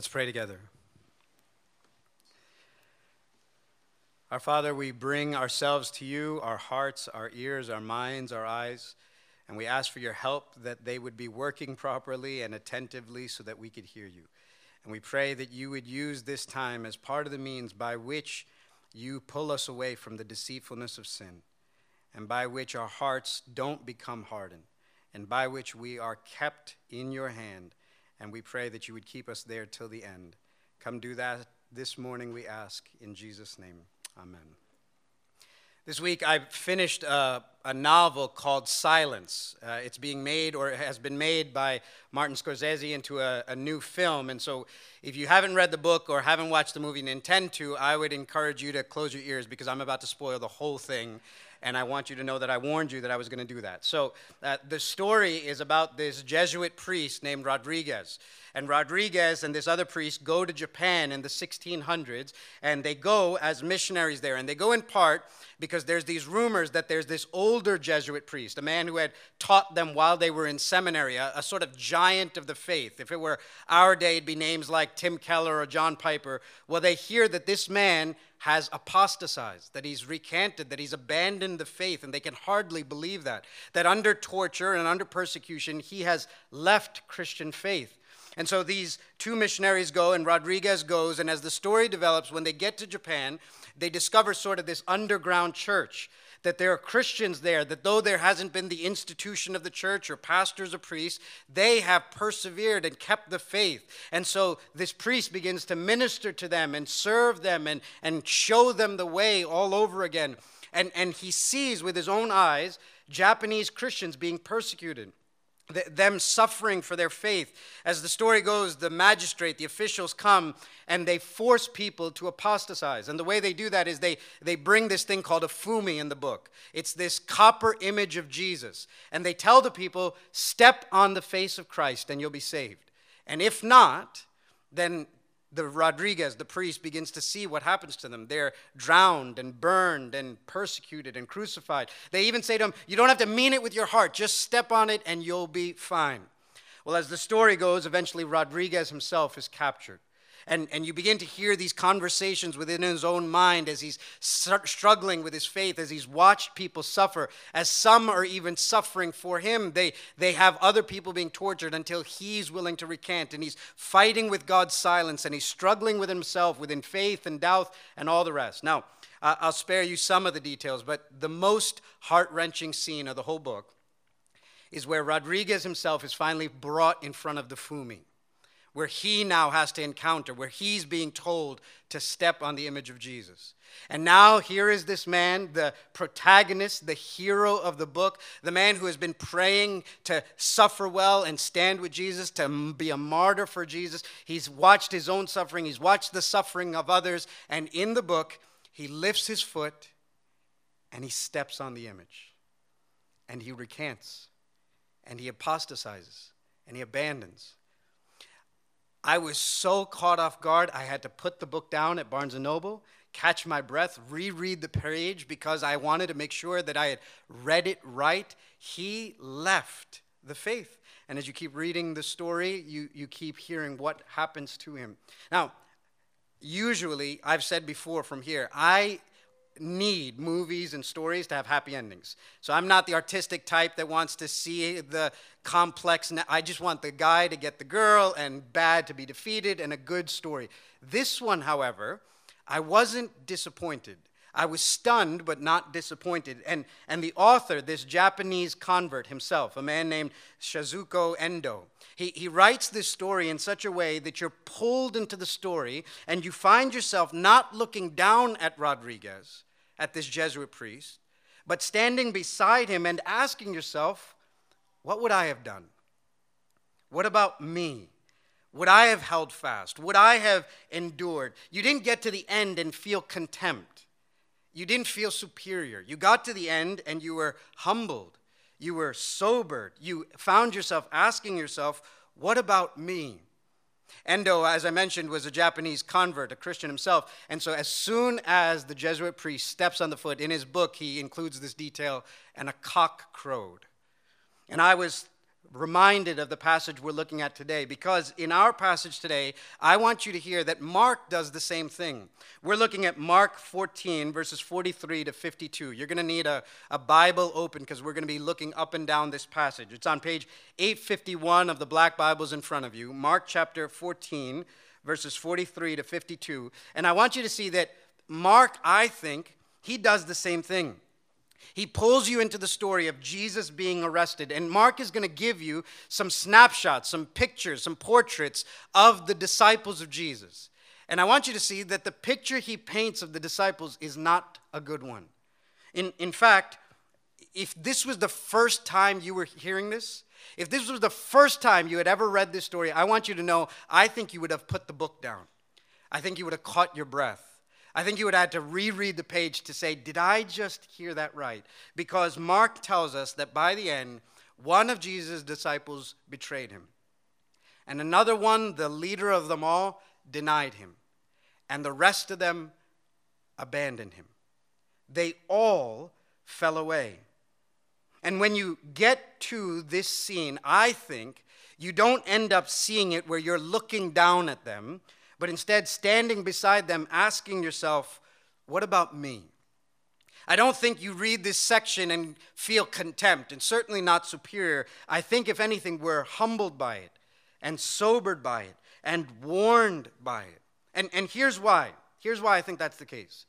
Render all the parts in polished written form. Let's pray together. Our Father, we bring ourselves to you, our hearts, our ears, our minds, our eyes, and we ask for your help that they would be working properly and attentively so that we could hear you. And we pray that you would use this time as part of the means by which you pull us away from the deceitfulness of sin, and by which our hearts don't become hardened, and by which we are kept in your hand. And we pray that you would keep us there till the end. Come do that this morning, we ask, in Jesus' name. Amen. This week I finished a novel called Silence. It's being made, or has been made, by Martin Scorsese into a new film. And so if you haven't read the book or haven't watched the movie and intend to, I would encourage you to close your ears because I'm about to spoil the whole thing. And I want you to know that I warned you that I was going to do that. So the story is about this Jesuit priest named Rodriguez. And Rodriguez and this other priest go to Japan in the 1600s, and they go as missionaries there. And they go in part because there's these rumors that there's this older Jesuit priest, a man who had taught them while they were in seminary, a sort of giant of the faith. If it were our day, it'd be names like Tim Keller or John Piper. Well, they hear that this man has apostatized, that he's recanted, that he's abandoned the faith, and they can hardly believe that under torture and under persecution, he has left Christian faith. And so these two missionaries go, and Rodriguez goes, and as the story develops, when they get to Japan, they discover sort of this underground church, that there are Christians there, that though there hasn't been the institution of the church or pastors or priests, they have persevered and kept the faith. And so this priest begins to minister to them and serve them and show them the way all over again. And he sees with his own eyes Japanese Christians being persecuted, them suffering for their faith. As the story goes, the magistrate, the officials come, and they force people to apostatize. And the way they do that is they bring this thing called a fumi in the book. It's this copper image of Jesus. And they tell the people, step on the face of Christ and you'll be saved. And if not, then the Rodriguez, the priest, begins to see what happens to them. They're drowned and burned and persecuted and crucified. They even say to him, you don't have to mean it with your heart. Just step on it and you'll be fine. Well, as the story goes, eventually Rodriguez himself is captured. And you begin to hear these conversations within his own mind as he's struggling with his faith, as he's watched people suffer, as some are even suffering for him. They have other people being tortured until he's willing to recant, and he's fighting with God's silence, and he's struggling with himself within faith and doubt and all the rest. Now, I'll spare you some of the details, but the most heart-wrenching scene of the whole book is where Rodriguez himself is finally brought in front of the fumi, where he now has to encounter, where he's being told to step on the image of Jesus. And now here is this man, the protagonist, the hero of the book, the man who has been praying to suffer well and stand with Jesus, to be a martyr for Jesus. He's watched his own suffering. He's watched the suffering of others. And in the book, he lifts his foot and he steps on the image. And he recants. And he apostatizes. And he abandons. I was so caught off guard, I had to put the book down at Barnes & Noble, catch my breath, reread the page because I wanted to make sure that I had read it right. He left the faith. And as you keep reading the story, you keep hearing what happens to him. Now, usually, I've said before from here, I need movies and stories to have happy endings. So I'm not the artistic type that wants to see the complex. I just want the guy to get the girl and bad to be defeated and a good story. This one, however, I wasn't disappointed. I was stunned but not disappointed. And the author, this Japanese convert himself, a man named Shizuko Endo, he writes this story in such a way that you're pulled into the story and you find yourself not looking down at Rodriguez, at this Jesuit priest, but standing beside him and asking yourself, what would I have done? What about me? Would I have held fast? Would I have endured? You didn't get to the end and feel contempt. You didn't feel superior. You got to the end and you were humbled. You were sobered. You found yourself asking yourself, what about me? Endo, as I mentioned, was a Japanese convert, a Christian himself. And so as soon as the Jesuit priest steps on the foot, in his book, he includes this detail, and a cock crowed. And I was reminded of the passage we're looking at today, because in our passage today, I want you to hear that Mark does the same thing. We're looking at Mark 14, verses 43 to 52. You're going to need a Bible open because we're going to be looking up and down this passage. It's on page 851 of the Black Bibles in front of you, Mark chapter 14, verses 43 to 52. And I want you to see that Mark, I think, he does the same thing. He pulls you into the story of Jesus being arrested, and Mark is going to give you some snapshots, some pictures, some portraits of the disciples of Jesus. And I want you to see that the picture he paints of the disciples is not a good one. In fact, if this was the first time you were hearing this, if this was the first time you had ever read this story, I want you to know, I think you would have put the book down. I think you would have caught your breath. I think you would have to reread the page to say, did I just hear that right? Because Mark tells us that by the end, one of Jesus' disciples betrayed him. And another one, the leader of them all, denied him. And the rest of them abandoned him. They all fell away. And when you get to this scene, I think you don't end up seeing it where you're looking down at them, but instead standing beside them asking yourself, what about me? I don't think you read this section and feel contempt, and certainly not superior. I think, if anything, we're humbled by it and sobered by it and warned by it. And here's why. Here's why I think that's the case.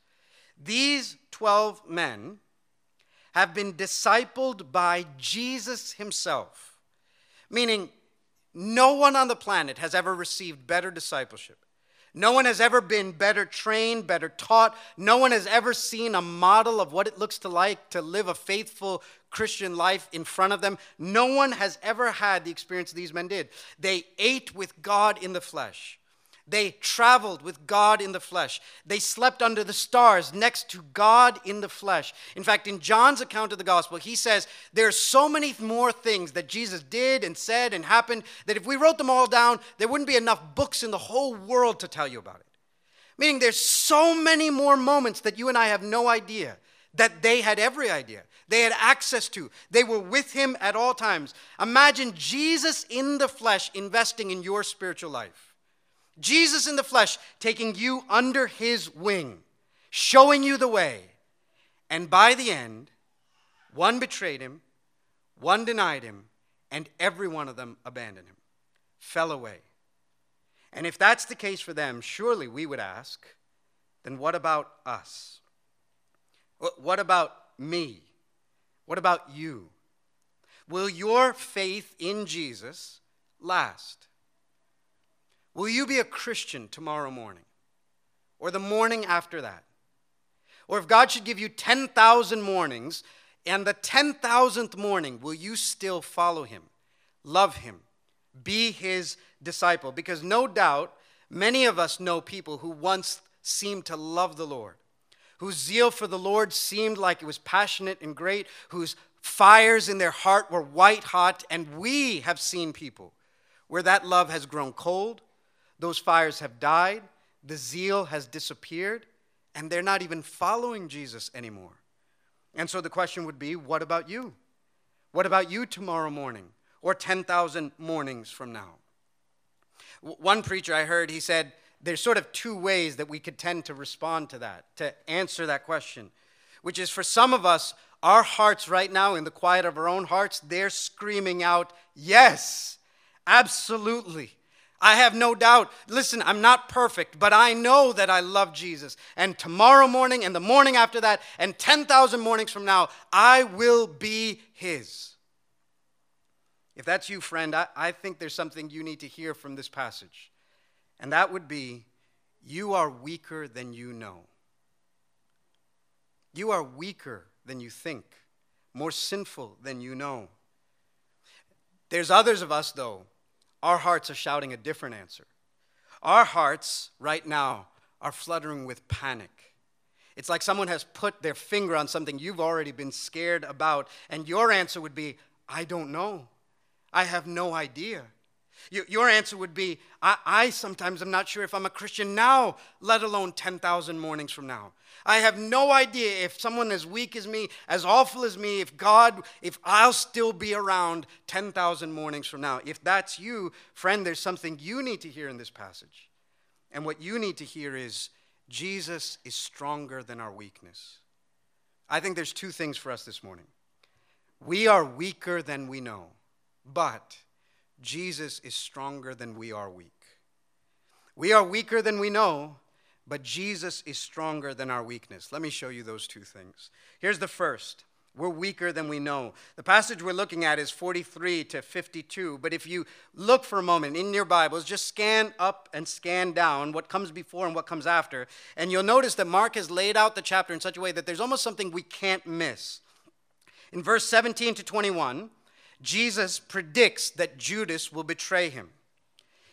These 12 men have been discipled by Jesus himself, meaning no one on the planet has ever received better discipleship. No one has ever been better trained, better taught. No one has ever seen a model of what it looks like to live a faithful Christian life in front of them. No one has ever had the experience these men did. They ate with God in the flesh. They traveled with God in the flesh. They slept under the stars next to God in the flesh. In fact, in John's account of the gospel, he says there are so many more things that Jesus did and said and happened that if we wrote them all down, there wouldn't be enough books in the whole world to tell you about it. Meaning there's so many more moments that you and I have no idea that they had every idea. They had access to. They were with him at all times. Imagine Jesus in the flesh investing in your spiritual life. Jesus in the flesh, taking you under his wing, showing you the way. And by the end, one betrayed him, one denied him, and every one of them abandoned him, fell away. And if that's the case for them, surely we would ask, then what about us? What about me? What about you? Will your faith in Jesus last? Will you be a Christian tomorrow morning or the morning after that? Or if God should give you 10,000 mornings, and the 10,000th morning, will you still follow him, love him, be his disciple? Because no doubt many of us know people who once seemed to love the Lord, whose zeal for the Lord seemed like it was passionate and great, whose fires in their heart were white hot, and we have seen people where that love has grown cold. Those fires have died, the zeal has disappeared, and they're not even following Jesus anymore. And so the question would be, what about you? What about you tomorrow morning or 10,000 mornings from now? One preacher I heard, he said, there's sort of two ways that we could tend to respond to that, to answer that question, which is for some of us, our hearts right now in the quiet of our own hearts, they're screaming out, yes, absolutely. I have no doubt. Listen, I'm not perfect, but I know that I love Jesus. And tomorrow morning and the morning after that and 10,000 mornings from now, I will be his. If that's you, friend, I think there's something you need to hear from this passage. And that would be, you are weaker than you know. You are weaker than you think, more sinful than you know. There's others of us, though, our hearts are shouting a different answer. Our hearts right now are fluttering with panic. It's like someone has put their finger on something you've already been scared about, and your answer would be, I don't know. I have no idea. Your answer would be, I sometimes am not sure if I'm a Christian now, let alone 10,000 mornings from now. I have no idea if someone as weak as me, as awful as me, if I'll still be around 10,000 mornings from now. If that's you, friend, there's something you need to hear in this passage. And what you need to hear is, Jesus is stronger than our weakness. I think there's two things for us this morning. We are weaker than we know, but Jesus is stronger than we are weak. We are weaker than we know, but Jesus is stronger than our weakness. Let me show you those two things. Here's the first. We're weaker than we know. The passage we're looking at is 43 to 52, but if you look for a moment in your Bibles, just scan up and scan down what comes before and what comes after, and you'll notice that Mark has laid out the chapter in such a way that there's almost something we can't miss. In verse 17 to 21, Jesus predicts that Judas will betray him.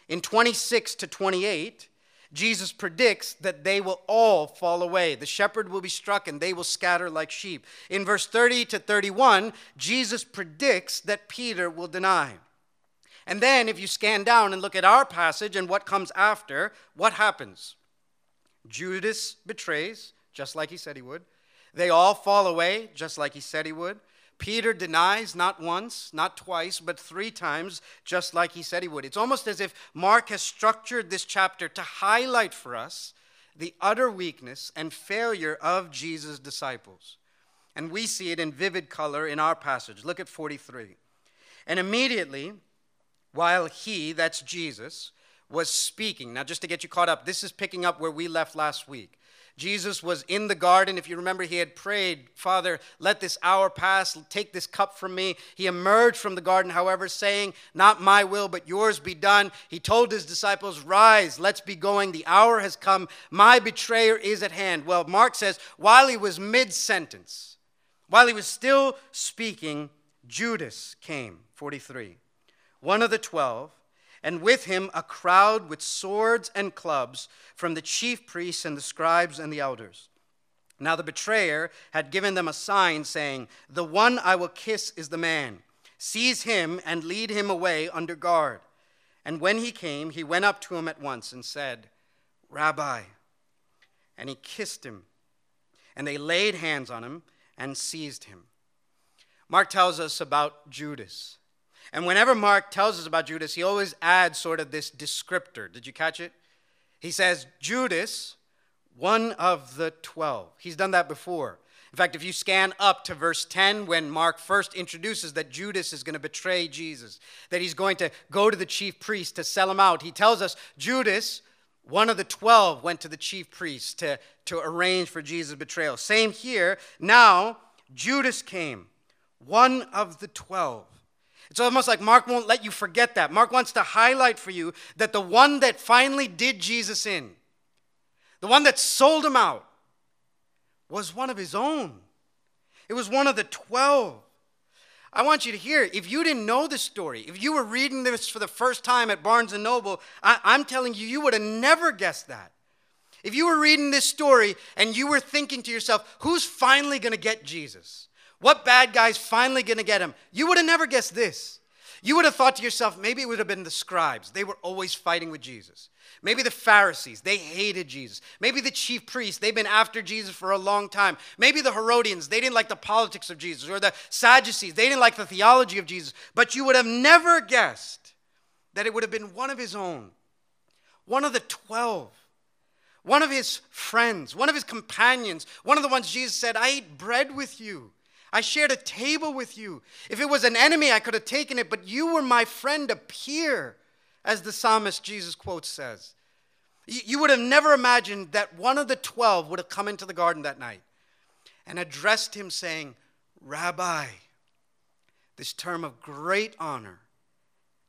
In 26 to 28, Jesus predicts that they will all fall away. The shepherd will be struck and they will scatter like sheep. In verse 30 to 31, Jesus predicts that Peter will deny. And then if you scan down and look at our passage and what comes after, what happens? Judas betrays, just like he said he would. They all fall away, just like he said he would. Peter denies not once, not twice, but 3 times, just like he said he would. It's almost as if Mark has structured this chapter to highlight for us the utter weakness and failure of Jesus' disciples. And we see it in vivid color in our passage. Look at 43. And immediately, while he, that's Jesus, was speaking. Now, just to get you caught up, this is picking up where we left last week. Jesus was in the garden. If you remember, he had prayed, Father, let this hour pass, take this cup from me. He emerged from the garden, however, saying, not my will, but yours be done. He told his disciples, rise, let's be going. The hour has come. My betrayer is at hand. Well, Mark says, while he was mid-sentence, while he was still speaking, Judas came, 43, one of the 12, and with him a crowd with swords and clubs from the chief priests and the scribes and the elders. Now the betrayer had given them a sign saying, the one I will kiss is the man. Seize him and lead him away under guard. And when he came, he went up to him at once and said, Rabbi. And he kissed him. And they laid hands on him and seized him. Mark tells us about Judas. And whenever Mark tells us about Judas, he always adds sort of this descriptor. Did you catch it? He says, Judas, one of the 12. He's done that before. In fact, if you scan up to verse 10, when Mark first introduces that Judas is going to betray Jesus, that he's going to go to the chief priest to sell him out, he tells us Judas, one of the 12, went to the chief priest to arrange for Jesus' betrayal. Same here. Now, Judas came, one of the 12. It's almost like Mark won't let you forget that. Mark wants to highlight for you that the one that finally did Jesus in, the one that sold him out, was one of his own. It was one of the 12. I want you to hear, if you didn't know this story, if you were reading this for the first time at Barnes & Noble, I'm telling you, you would have never guessed that. If you were reading this story and you were thinking to yourself, who's finally going to get Jesus? What bad guy's finally going to get him? You would have never guessed this. You would have thought to yourself, maybe it would have been the scribes. They were always fighting with Jesus. Maybe the Pharisees, they hated Jesus. Maybe the chief priests, they've been after Jesus for a long time. Maybe the Herodians, they didn't like the politics of Jesus. Or the Sadducees, they didn't like the theology of Jesus. But you would have never guessed that it would have been one of his own. One of the 12. One of his friends. One of his companions. One of the ones Jesus said, I ate bread with you. I shared a table with you. If it was an enemy, I could have taken it, but you were my friend, a peer, as the psalmist Jesus quote says. You would have never imagined that one of the 12 would have come into the garden that night and addressed him saying, Rabbi, this term of great honor,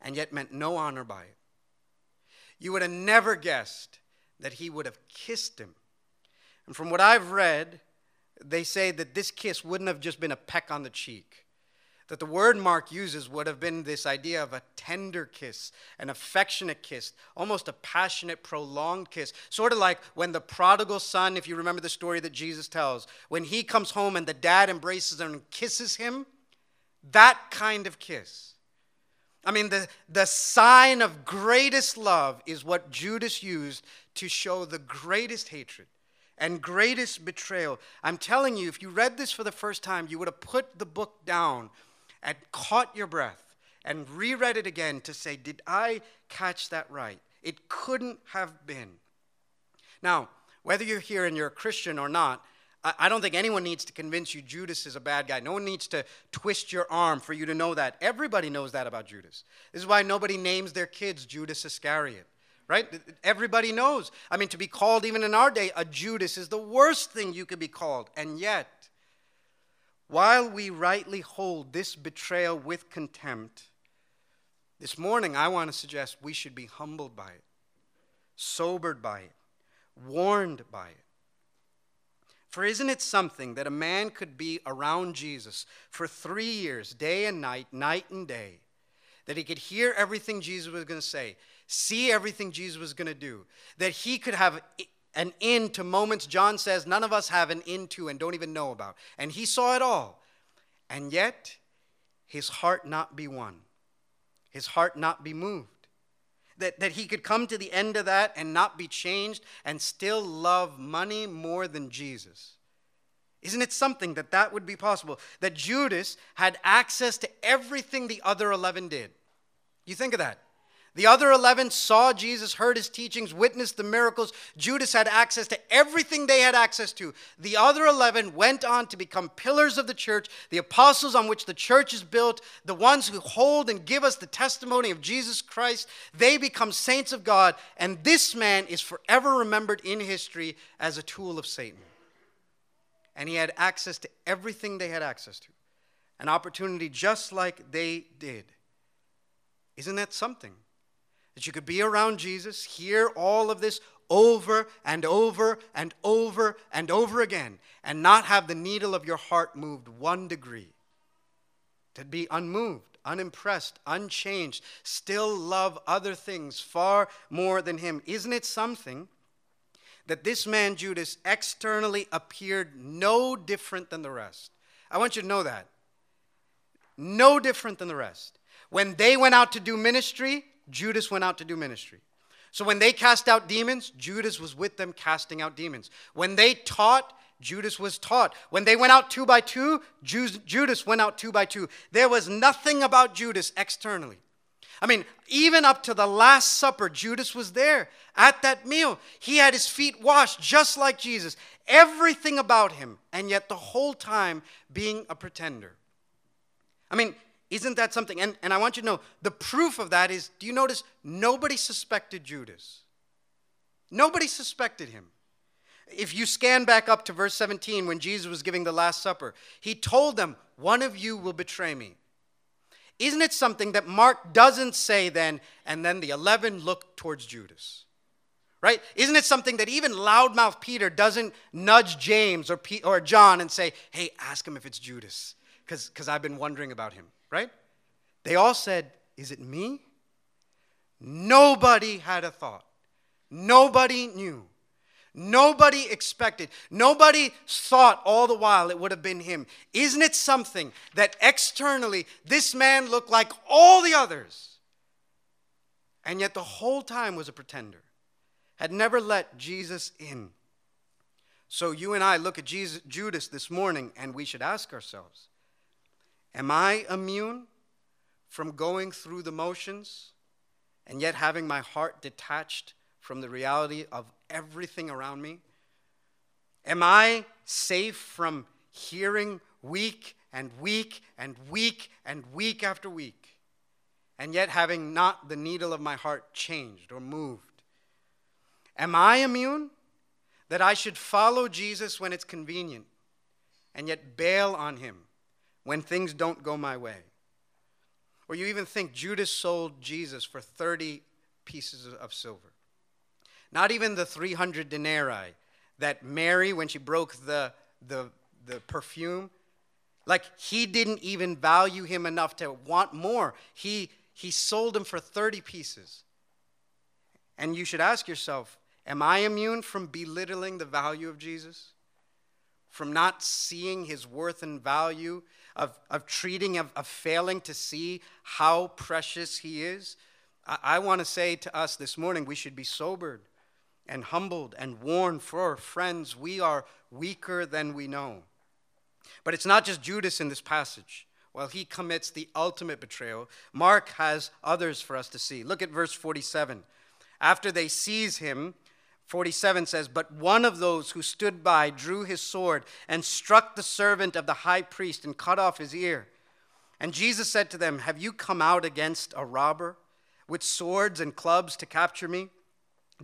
and yet meant no honor by it. You would have never guessed that he would have kissed him. And from what I've read, they say that this kiss wouldn't have just been a peck on the cheek. That the word Mark uses would have been this idea of a tender kiss, an affectionate kiss, almost a passionate, prolonged kiss. Sort of like when the prodigal son, if you remember the story that Jesus tells, when he comes home and the dad embraces him and kisses him, that kind of kiss. I mean, the sign of greatest love is what Judas used to show the greatest hatred and greatest betrayal. I'm telling you, if you read this for the first time, you would have put the book down and caught your breath and reread it again to say, did I catch that right? It couldn't have been. Now, whether you're here and you're a Christian or not, I don't think anyone needs to convince you Judas is a bad guy. No one needs to twist your arm for you to know that. Everybody knows that about Judas. This is why nobody names their kids Judas Iscariot, right? Everybody knows. I mean, to be called, even in our day, a Judas is the worst thing you could be called. And yet, while we rightly hold this betrayal with contempt, this morning I want to suggest we should be humbled by it, sobered by it, warned by it. For isn't it something that a man could be around Jesus for 3 years, day and night, night and day, that he could hear everything Jesus was going to say, see everything Jesus was going to do, that he could have an in to moments John says none of us have an in to and don't even know about. And he saw it all. And yet, his heart not be won, his heart not be moved. That he could come to the end of that and not be changed and still love money more than Jesus. Isn't it something that that would be possible? That Judas had access to everything the other 11 did. You think of that. The other 11 saw Jesus, heard his teachings, witnessed the miracles. Judas had access to everything they had access to. The other 11 went on to become pillars of the church, the apostles on which the church is built, the ones who hold and give us the testimony of Jesus Christ. They become saints of God, and this man is forever remembered in history as a tool of Satan. And he had access to everything they had access to, an opportunity just like they did. Isn't that something? That you could be around Jesus, hear all of this over and over and over and over again, and not have the needle of your heart moved 1 degree. To be unmoved, unimpressed, unchanged, still love other things far more than him. Isn't it something that this man Judas externally appeared no different than the rest? I want you to know that. No different than the rest. When they went out to do ministry, Judas went out to do ministry. So when they cast out demons, Judas was with them casting out demons. When they taught, Judas was taught. When they went out 2 by 2, Judas went out 2 by 2. There was nothing about Judas externally. I mean, even up to the Last Supper, Judas was there at that meal. He had his feet washed just like Jesus. Everything about him, and yet the whole time being a pretender. I mean, isn't that something? And I want you to know, the proof of that is, do you notice nobody suspected Judas? Nobody suspected him. If you scan back up to verse 17, when Jesus was giving the Last Supper, he told them, one of you will betray me. Isn't it something that Mark doesn't say then, and then the 11 looked towards Judas? Right? Isn't it something that even loudmouth Peter doesn't nudge James or John and say, hey, ask him if it's Judas, because I've been wondering about him. Right? They all said, is it me? Nobody had a thought. Nobody knew. Nobody expected. Nobody thought all the while it would have been him. Isn't it something that externally this man looked like all the others? And yet the whole time was a pretender. Had never let Jesus in. So you and I look at Judas this morning and we should ask ourselves, am I immune from going through the motions and yet having my heart detached from the reality of everything around me? Am I safe from hearing week and week and week and week after week and yet having not the needle of my heart changed or moved? Am I immune that I should follow Jesus when it's convenient and yet bail on him when things don't go my way? Or you even think Judas sold Jesus for 30 pieces of silver. Not even the 300 denarii that Mary, when she broke the perfume, like he didn't even value him enough to want more. He sold him for 30 pieces. And you should ask yourself, am I immune from belittling the value of Jesus? from not seeing his worth and value, of failing to see how precious he is. I want to say to us this morning, we should be sobered and humbled and warned for our friends. We are weaker than we know. But it's not just Judas in this passage. While he commits the ultimate betrayal, Mark has others for us to see. Look at verse 47. After they seize him, 47 says, "But one of those who stood by drew his sword and struck the servant of the high priest and cut off his ear. And Jesus said to them, 'Have you come out against a robber with swords and clubs to capture me?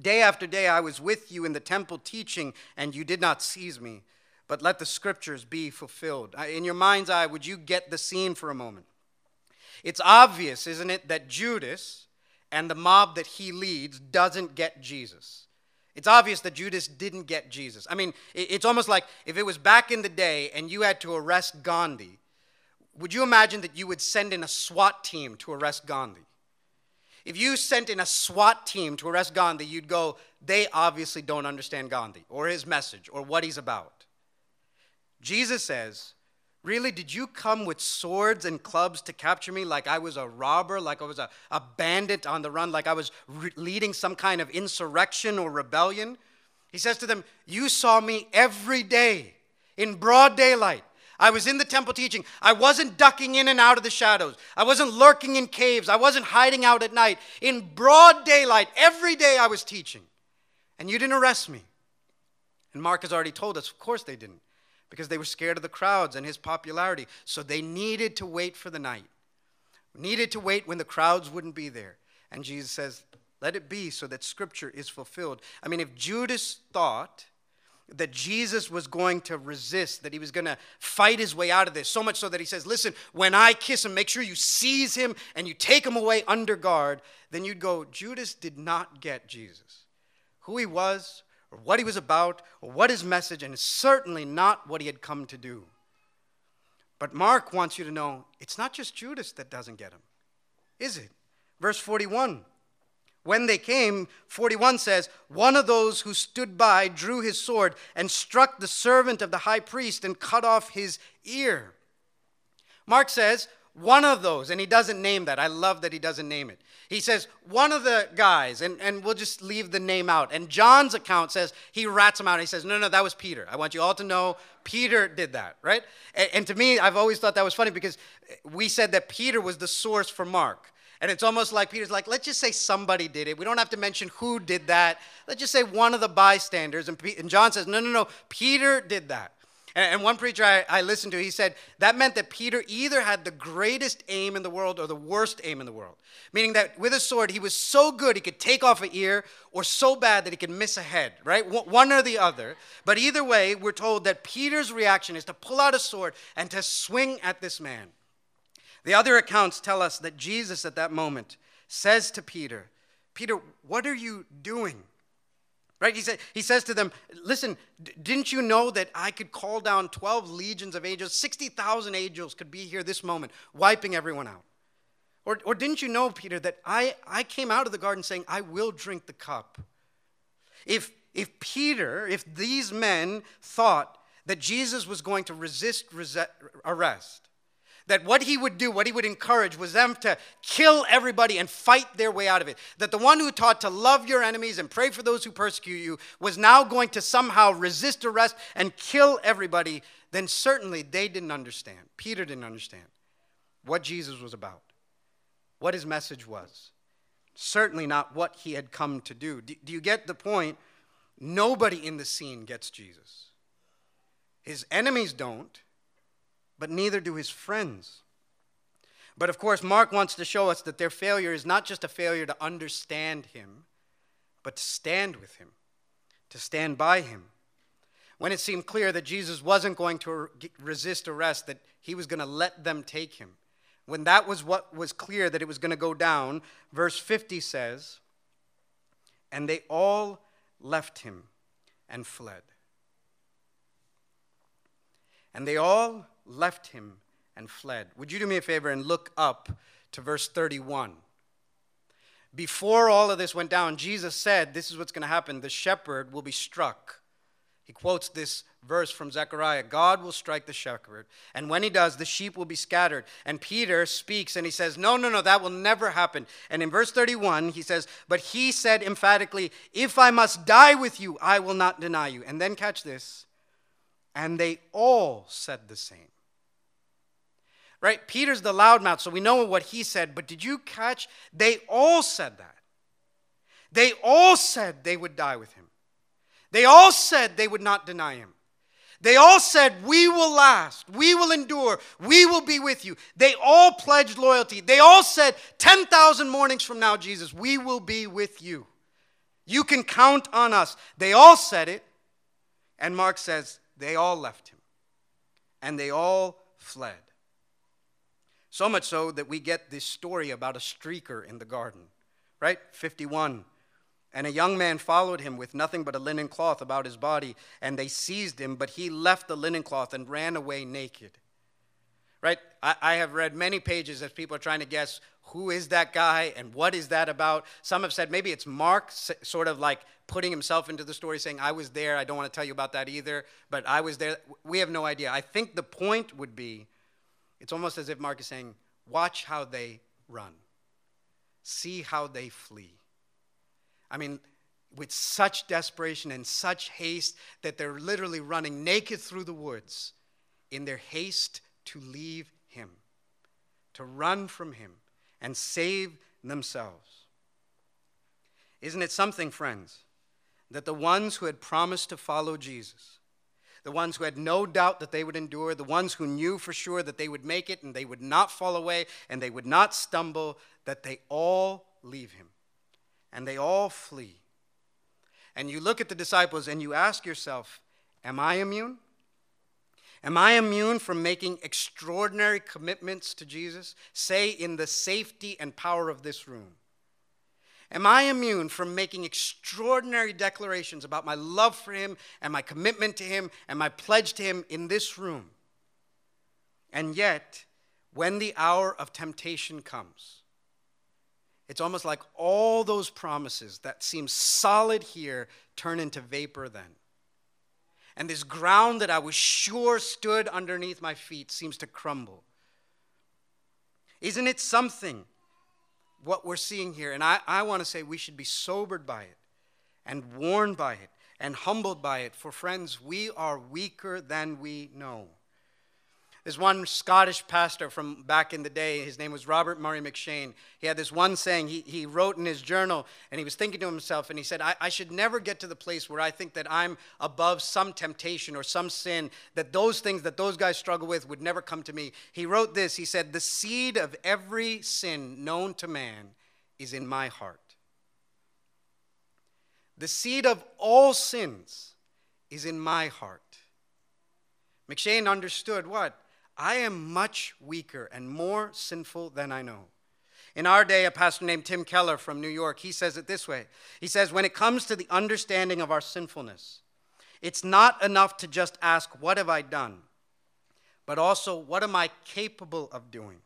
Day after day I was with you in the temple teaching, and you did not seize me. But let the scriptures be fulfilled.'" In your mind's eye, would you get the scene for a moment? It's obvious, isn't it, that Judas and the mob that he leads doesn't get Jesus. It's obvious that Judas didn't get Jesus. I mean, it's almost like if it was back in the day and you had to arrest Gandhi, would you imagine that you would send in a SWAT team to arrest Gandhi? If you sent in a SWAT team to arrest Gandhi, you'd go, they obviously don't understand Gandhi or his message or what he's about. Jesus says, really, did you come with swords and clubs to capture me like I was a robber, like I was a bandit on the run, like I was leading some kind of insurrection or rebellion? He says to them, you saw me every day in broad daylight. I was in the temple teaching. I wasn't ducking in and out of the shadows. I wasn't lurking in caves. I wasn't hiding out at night. In broad daylight, every day I was teaching. And you didn't arrest me. And Mark has already told us, of course they didn't, because they were scared of the crowds and his popularity. So they needed to wait for the night, needed to wait when the crowds wouldn't be there. And Jesus says, let it be so that scripture is fulfilled. I mean, if Judas thought that Jesus was going to resist, that he was going to fight his way out of this, so much so that he says, listen, when I kiss him, make sure you seize him and you take him away under guard, then you'd go, Judas did not get Jesus, who he was, or what he was about, or what his message, and it's certainly not what he had come to do. But Mark wants you to know, it's not just Judas that doesn't get him, is it? Verse 41, when they came, 41 says, one of those who stood by drew his sword and struck the servant of the high priest and cut off his ear. Mark says, one of those, and he doesn't name that. I love that he doesn't name it. He says, one of the guys, and we'll just leave the name out. And John's account says he rats him out. And he says, no, that was Peter. I want you all to know Peter did that, right? And to me, I've always thought that was funny because we said that Peter was the source for Mark. And it's almost like Peter's like, let's just say somebody did it. We don't have to mention who did that. Let's just say one of the bystanders. And John says, no, Peter did that. And one preacher I listened to, he said, that meant that Peter either had the greatest aim in the world or the worst aim in the world. Meaning that with a sword, he was so good he could take off an ear, or so bad that he could miss a head, right? One or the other. But either way, we're told that Peter's reaction is to pull out a sword and to swing at this man. The other accounts tell us that Jesus at that moment says to Peter, Peter, what are you doing? Right? He says to them, listen, didn't you know that I could call down 12 legions of angels? 60,000 angels could be here this moment, wiping everyone out. Or didn't you know, Peter, that I came out of the garden saying, I will drink the cup. If these men thought that Jesus was going to resist arrest, that what he would do, what he would encourage was them to kill everybody and fight their way out of it. That the one who taught to love your enemies and pray for those who persecute you was now going to somehow resist arrest and kill everybody, then certainly they didn't understand. Peter didn't understand what Jesus was about, what his message was. Certainly not what he had come to do. Do you get the point? Nobody in the scene gets Jesus. His enemies don't. But neither do his friends. But of course, Mark wants to show us that their failure is not just a failure to understand him, but to stand with him, to stand by him. When it seemed clear that Jesus wasn't going to resist arrest, that he was going to let them take him. When that was what was clear that it was going to go down, verse 50 says, and they all left him and fled. And they all left him and fled. Would you do me a favor and look up to verse 31? Before all of this went down, Jesus said, this is what's going to happen. The shepherd will be struck. He quotes this verse from Zechariah, God will strike the shepherd, and when he does, the sheep will be scattered. And Peter speaks, and he says, no, no, no, that will never happen. And in verse 31, he says, but he said emphatically, if I must die with you, I will not deny you. And then catch this, and they all said the same. Right? Peter's the loudmouth, so we know what he said, but did you catch? They all said that. They all said they would die with him. They all said they would not deny him. They all said, we will last, we will endure, we will be with you. They all pledged loyalty. They all said, 10,000 mornings from now, Jesus, we will be with you. You can count on us. They all said it. And Mark says, they all left him. And they all fled. So much so that we get this story about a streaker in the garden, right? 51. And a young man followed him with nothing but a linen cloth about his body, and they seized him, but he left the linen cloth and ran away naked. Right? I have read many pages as people are trying to guess who is that guy and what is that about. Some have said maybe it's Mark sort of like putting himself into the story saying, I was there, I don't want to tell you about that either, but I was there. We have no idea. I think the point would be, it's almost as if Mark is saying, watch how they run. See how they flee. I mean, with such desperation and such haste that they're literally running naked through the woods in their haste to leave him, to run from him and save themselves. Isn't it something, friends, that the ones who had promised to follow Jesus, the ones who had no doubt that they would endure, the ones who knew for sure that they would make it and they would not fall away and they would not stumble, that they all leave him? And they all flee. And you look at the disciples and you ask yourself, am I immune? Am I immune from making extraordinary commitments to Jesus? Say, in the safety and power of this room. Am I immune from making extraordinary declarations about my love for him and my commitment to him and my pledge to him in this room? And yet, when the hour of temptation comes, it's almost like all those promises that seem solid here turn into vapor then. And this ground that I was sure stood underneath my feet seems to crumble. Isn't it something, what we're seeing here? And I want to say we should be sobered by it and warned by it and humbled by it. For friends, we are weaker than we know. There's one Scottish pastor from back in the day. His name was Robert Murray M'Cheyne. He had this one saying he wrote in his journal, and he was thinking to himself, and he said, I should never get to the place where I think that I'm above some temptation or some sin, that those things that those guys struggle with would never come to me. He wrote this. He said, the seed of every sin known to man is in my heart. The seed of all sins is in my heart. M'Cheyne understood what? I am much weaker and more sinful than I know. In our day, a pastor named Tim Keller from New York, he says it this way. He says, when it comes to the understanding of our sinfulness, it's not enough to just ask, what have I done? But also, what am I capable of doing?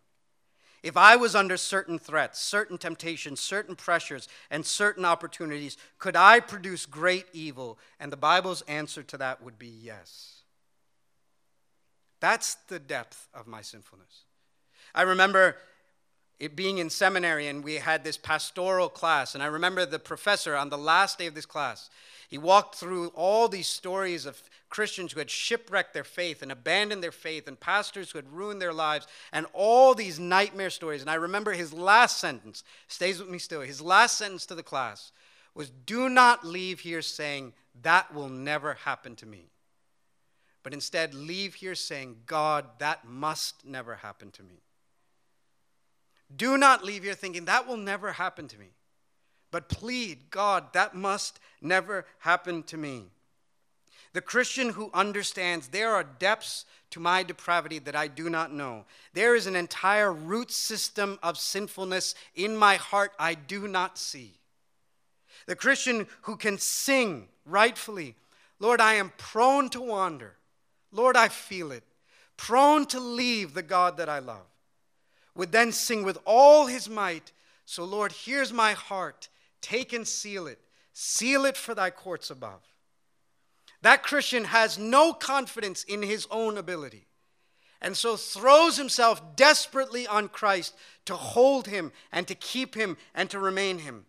If I was under certain threats, certain temptations, certain pressures, and certain opportunities, could I produce great evil? And the Bible's answer to that would be yes. That's the depth of my sinfulness. I remember it being in seminary, and we had this pastoral class, and I remember the professor on the last day of this class, he walked through all these stories of Christians who had shipwrecked their faith and abandoned their faith, and pastors who had ruined their lives, and all these nightmare stories. And I remember his last sentence, stays with me still, his last sentence to the class was, do not leave here saying, that will never happen to me. But instead, leave here saying, God, that must never happen to me. Do not leave here thinking, that will never happen to me. But plead, God, that must never happen to me. The Christian who understands there are depths to my depravity that I do not know. There is an entire root system of sinfulness in my heart I do not see. The Christian who can sing rightfully, Lord, I am prone to wander. Lord, I feel it. Prone to leave the God that I love. Would then sing with all his might. So, Lord, here's my heart. Take and seal it. Seal it for thy courts above. That Christian has no confidence in his own ability, and so throws himself desperately on Christ to hold him and to keep him and to remain him.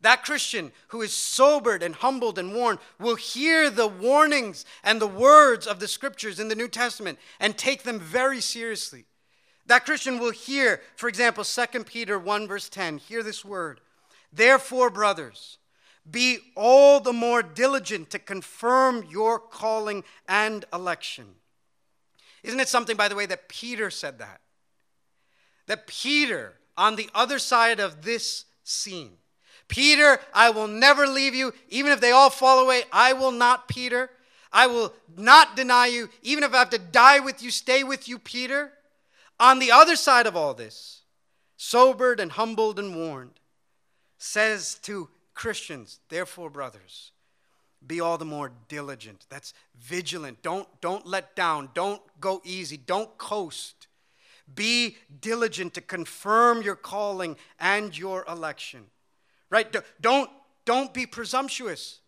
That Christian who is sobered and humbled and warned will hear the warnings and the words of the scriptures in the New Testament and take them very seriously. That Christian will hear, for example, 2 Peter 1 verse 10, hear this word, "Therefore, brothers, be all the more diligent to confirm your calling and election." Isn't it something, by the way, that Peter said that? That Peter, on the other side of this scene, Peter, I will never leave you, even if they all fall away, I will not, Peter. I will not deny you, even if I have to die with you, stay with you, Peter. On the other side of all this, sobered and humbled and warned, says to Christians, therefore, brothers, be all the more diligent. That's vigilant. Don't let down. Don't go easy. Don't coast. Be diligent to confirm your calling and your election. Right? Don't be presumptuous.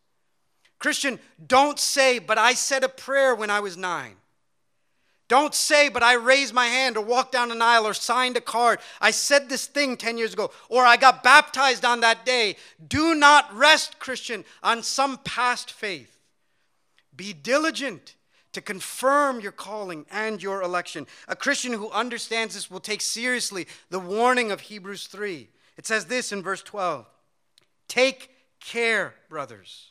Christian, don't say, but I said a prayer when I was 9. Don't say, but I raised my hand or walked down an aisle or signed a card. I said this thing 10 years ago, or I got baptized on that day. Do not rest, Christian, on some past faith. Be diligent to confirm your calling and your election. A Christian who understands this will take seriously the warning of Hebrews 3. It says this in verse 12, "Take care, brothers."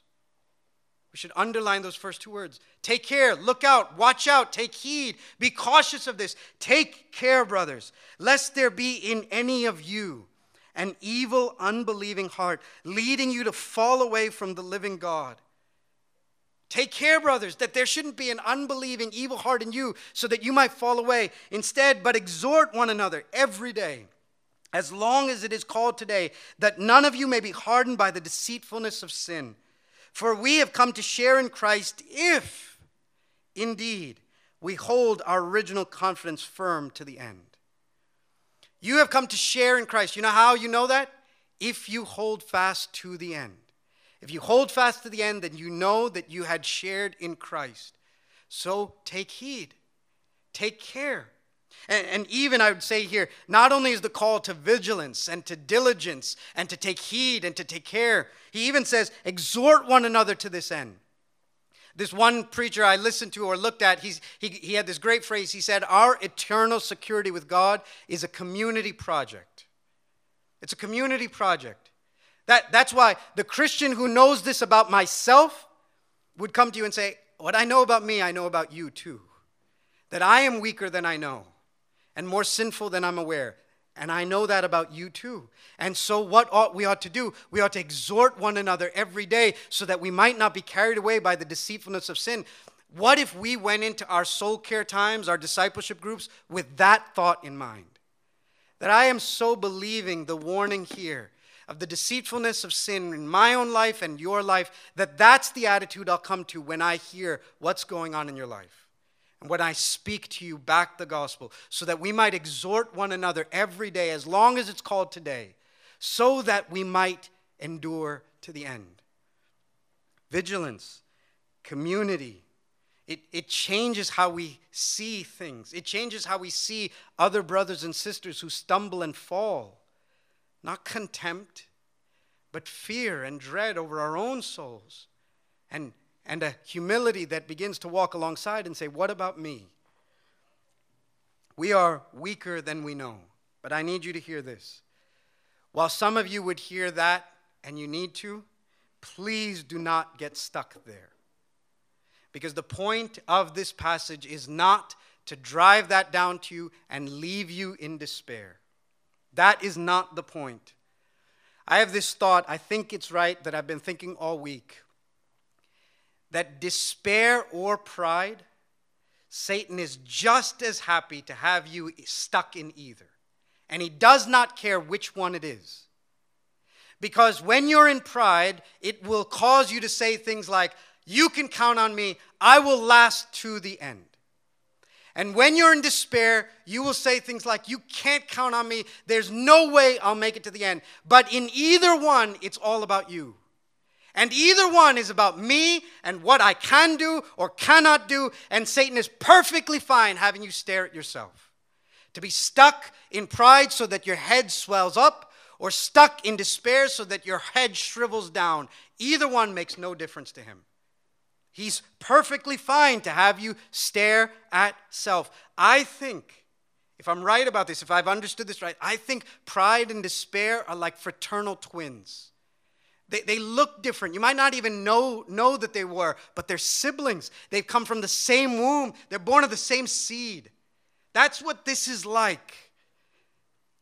We should underline those first two words. Take care, look out, watch out, take heed, be cautious of this. Take care, brothers, lest there be in any of you an evil, unbelieving heart leading you to fall away from the living God. Take care, brothers, that there shouldn't be an unbelieving, evil heart in you so that you might fall away. Instead, but exhort one another every day, as long as it is called today, that none of you may be hardened by the deceitfulness of sin. For we have come to share in Christ if, indeed, we hold our original confidence firm to the end. You have come to share in Christ. You know how you know that? If you hold fast to the end. If you hold fast to the end, then you know that you had shared in Christ. So take heed. Take care. And even I would say here, not only is the call to vigilance and to diligence and to take heed and to take care, he even says, exhort one another to this end. This one preacher I listened to or looked at, he had this great phrase. He said, our eternal security with God is a community project. It's a community project. That's why the Christian who knows this about myself would come to you and say, what I know about me, I know about you too. That I am weaker than I know, and more sinful than I'm aware. And I know that about you too. And so what ought we ought to do? We ought to exhort one another every day so that we might not be carried away by the deceitfulness of sin. What if we went into our soul care times, our discipleship groups, with that thought in mind? That I am so believing the warning here of the deceitfulness of sin in my own life and your life, that that's the attitude I'll come to when I hear what's going on in your life. And when I speak to you back the gospel, so that we might exhort one another every day, as long as it's called today, so that we might endure to the end. Vigilance, community, it changes how we see things. It changes how we see other brothers and sisters who stumble and fall. Not contempt, but fear and dread over our own souls. And a humility that begins to walk alongside and say, what about me? We are weaker than we know, but I need you to hear this. While some of you would hear that, and you need to, please do not get stuck there. Because the point of this passage is not to drive that down to you and leave you in despair. That is not the point. I have this thought, I think it's right, that I've been thinking all week. That despair or pride, Satan is just as happy to have you stuck in either. And he does not care which one it is. Because when you're in pride, it will cause you to say things like, you can count on me, I will last to the end. And when you're in despair, you will say things like, you can't count on me, there's no way I'll make it to the end. But in either one, it's all about you. And either one is about me and what I can do or cannot do, and Satan is perfectly fine having you stare at yourself. To be stuck in pride so that your head swells up, or stuck in despair so that your head shrivels down. Either one makes no difference to him. He's perfectly fine to have you stare at self. I think, if I'm right about this, if I've understood this right, I think pride and despair are like fraternal twins. They look different. You might not even know that they were, but they're siblings. They've come from the same womb. They're born of the same seed. That's what this is like.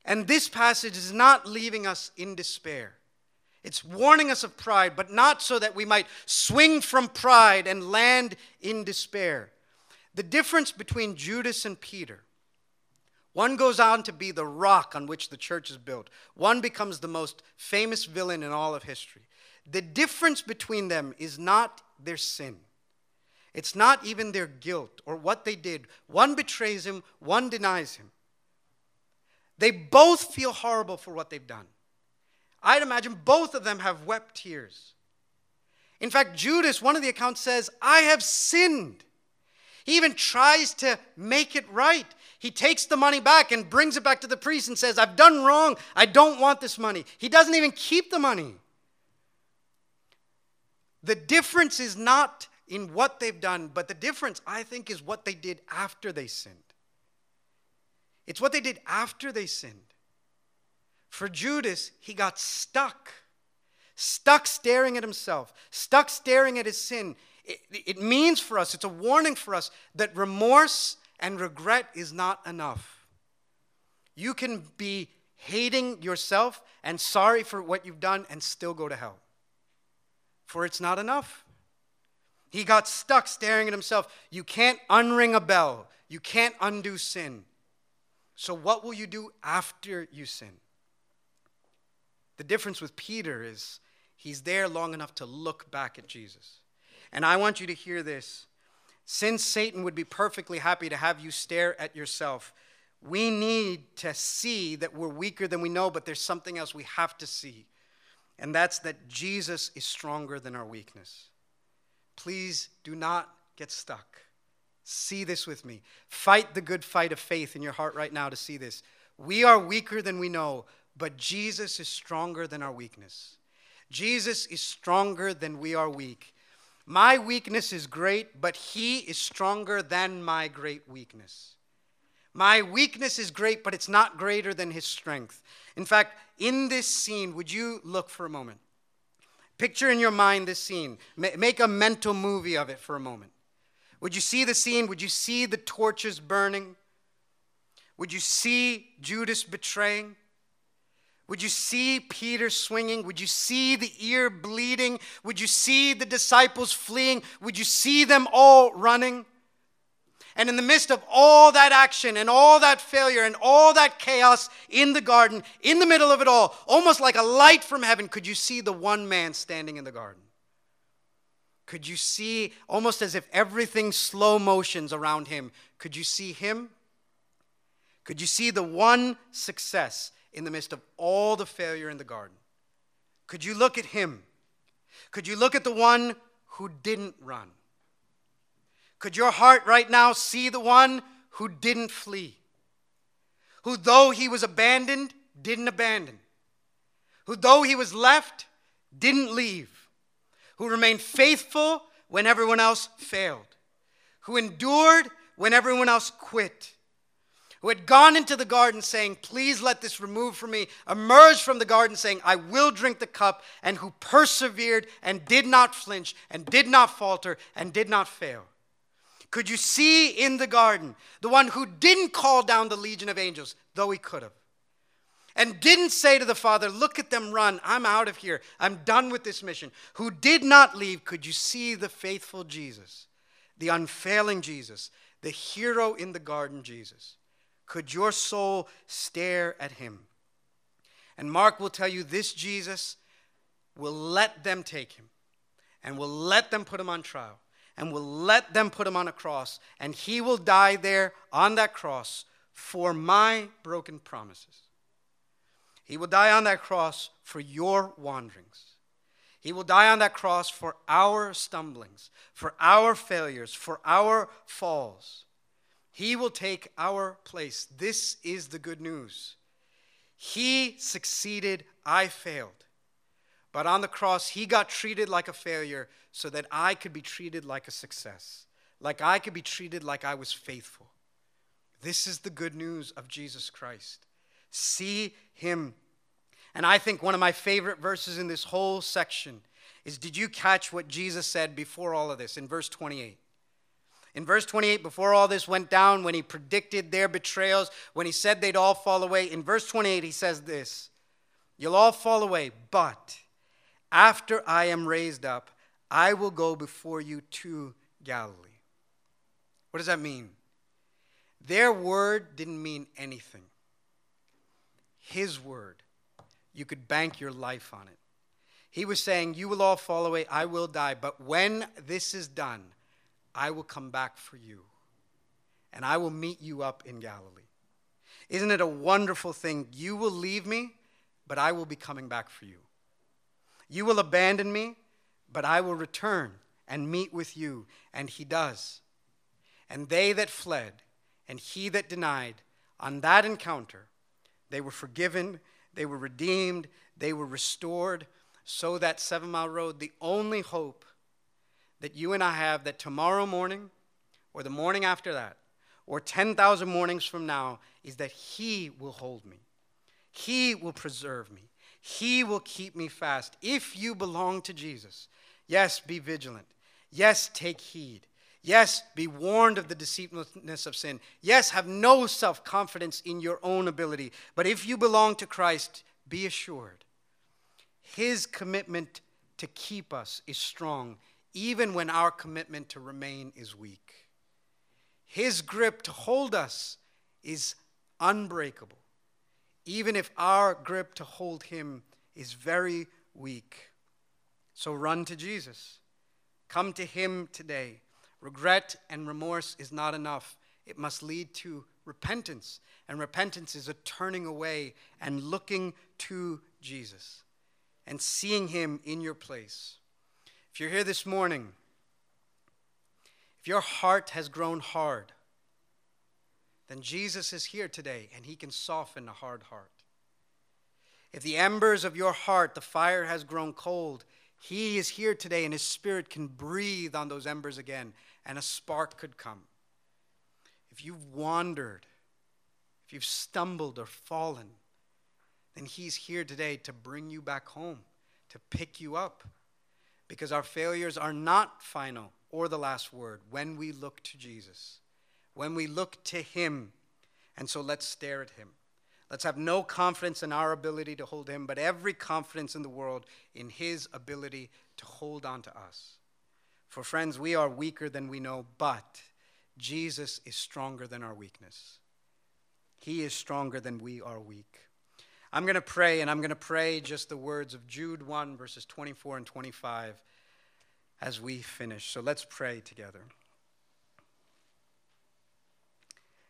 And this passage is not leaving us in despair. It's warning us of pride, but not so that we might swing from pride and land in despair. The difference between Judas and Peter, one goes on to be the rock on which the church is built. One becomes the most famous villain in all of history. The difference between them is not their sin. It's not even their guilt or what they did. One betrays him, one denies him. They both feel horrible for what they've done. I'd imagine both of them have wept tears. In fact, Judas, one of the accounts says, "I have sinned." He even tries to make it right. He takes the money back and brings it back to the priest and says, "I've done wrong. I don't want this money." He doesn't even keep the money. The difference is not in what they've done, but the difference, I think, is what they did after they sinned. It's what they did after they sinned. For Judas, he got stuck staring at himself, stuck staring at his sin. It means for us, it's a warning for us, that remorse and regret is not enough. You can be hating yourself and sorry for what you've done and still go to hell, for it's not enough. He got stuck staring at himself. You can't unring a bell. You can't undo sin. So what will you do after you sin? The difference with Peter is he's there long enough to look back at Jesus. And I want you to hear this. Since Satan would be perfectly happy to have you stare at yourself, we need to see that we're weaker than we know, but there's something else we have to see. And that's that Jesus is stronger than our weakness. Please do not get stuck. See this with me. Fight the good fight of faith in your heart right now to see this. We are weaker than we know, but Jesus is stronger than our weakness. Jesus is stronger than we are weak. My weakness is great, but he is stronger than my great weakness. My weakness is great, but it's not greater than his strength. In fact, in this scene, would you look for a moment? Picture in your mind this scene. Make a mental movie of it for a moment. Would you see the scene? Would you see the torches burning? Would you see Judas betraying? Would you see Peter swinging? Would you see the ear bleeding? Would you see the disciples fleeing? Would you see them all running? And in the midst of all that action and all that failure and all that chaos in the garden, in the middle of it all, almost like a light from heaven, could you see the one man standing in the garden? Could you see, almost as if everything slow motions around him, could you see him? Could you see the one success in the midst of all the failure in the garden? Could you look at him? Could you look at the one who didn't run? Could your heart right now see the one who didn't flee? Who, though he was abandoned, didn't abandon? Who, though he was left, didn't leave? Who remained faithful when everyone else failed? Who endured when everyone else quit? Who had gone into the garden saying, "Please let this remove from me," emerged from the garden saying, "I will drink the cup," and who persevered and did not flinch and did not falter and did not fail. Could you see in the garden the one who didn't call down the legion of angels, though he could have, and didn't say to the Father, "Look at them run, I'm out of here, I'm done with this mission," who did not leave? Could you see the faithful Jesus, the unfailing Jesus, the hero in the garden Jesus? Could your soul stare at him? And Mark will tell you this Jesus will let them take him, and will let them put him on trial, and will let them put him on a cross, and he will die there on that cross for my broken promises. He will die on that cross for your wanderings. He will die on that cross for our stumblings, for our failures, for our falls. He will take our place. This is the good news. He succeeded, I failed. But on the cross, he got treated like a failure so that I could be treated like a success, like I could be treated like I was faithful. This is the good news of Jesus Christ. See him. And I think one of my favorite verses in this whole section is, did you catch what Jesus said before all of this in verse 28? In verse 28, before all this went down, when he predicted their betrayals, when he said they'd all fall away, in verse 28 he says this, "You'll all fall away, but after I am raised up, I will go before you to Galilee." What does that mean? Their word didn't mean anything. His word, you could bank your life on it. He was saying, you will all fall away, I will die, but when this is done, I will come back for you, and I will meet you up in Galilee. Isn't it a wonderful thing? You will leave me, but I will be coming back for you. You will abandon me, but I will return and meet with you. And he does. And they that fled, and he that denied, on that encounter, they were forgiven, they were redeemed, they were restored. So that 7 Mile Road, the only hope that you and I have that tomorrow morning, or the morning after that, or 10,000 mornings from now, is that he will hold me. He will preserve me. He will keep me fast. If you belong to Jesus, yes, be vigilant. Yes, take heed. Yes, be warned of the deceitfulness of sin. Yes, have no self-confidence in your own ability. But if you belong to Christ, be assured. His commitment to keep us is strong, even when our commitment to remain is weak. His grip to hold us is unbreakable, even if our grip to hold him is very weak. So run to Jesus. Come to him today. Regret and remorse is not enough. It must lead to repentance. And repentance is a turning away and looking to Jesus and seeing him in your place. If you're here this morning, if your heart has grown hard, then Jesus is here today and he can soften a hard heart. If the embers of your heart, the fire has grown cold, he is here today and his spirit can breathe on those embers again and a spark could come. If you've wandered, if you've stumbled or fallen, then he's here today to bring you back home, to pick you up. Because our failures are not final or the last word when we look to Jesus, when we look to him. And so let's stare at him. Let's have no confidence in our ability to hold him, but every confidence in the world in his ability to hold on to us. For friends, we are weaker than we know, but Jesus is stronger than our weakness. He is stronger than we are weak. I'm going to pray, and I'm going to pray just the words of Jude 1, verses 24 and 25 as we finish. So let's pray together.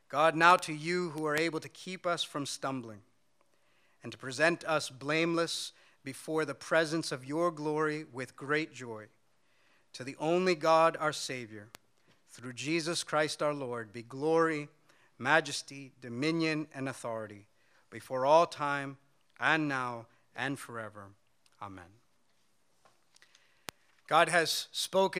God, now to you who are able to keep us from stumbling and to present us blameless before the presence of your glory with great joy, to the only God, our Savior, through Jesus Christ our Lord, be glory, majesty, dominion, and authority, before all time, and now, and forever. Amen. God has spoken.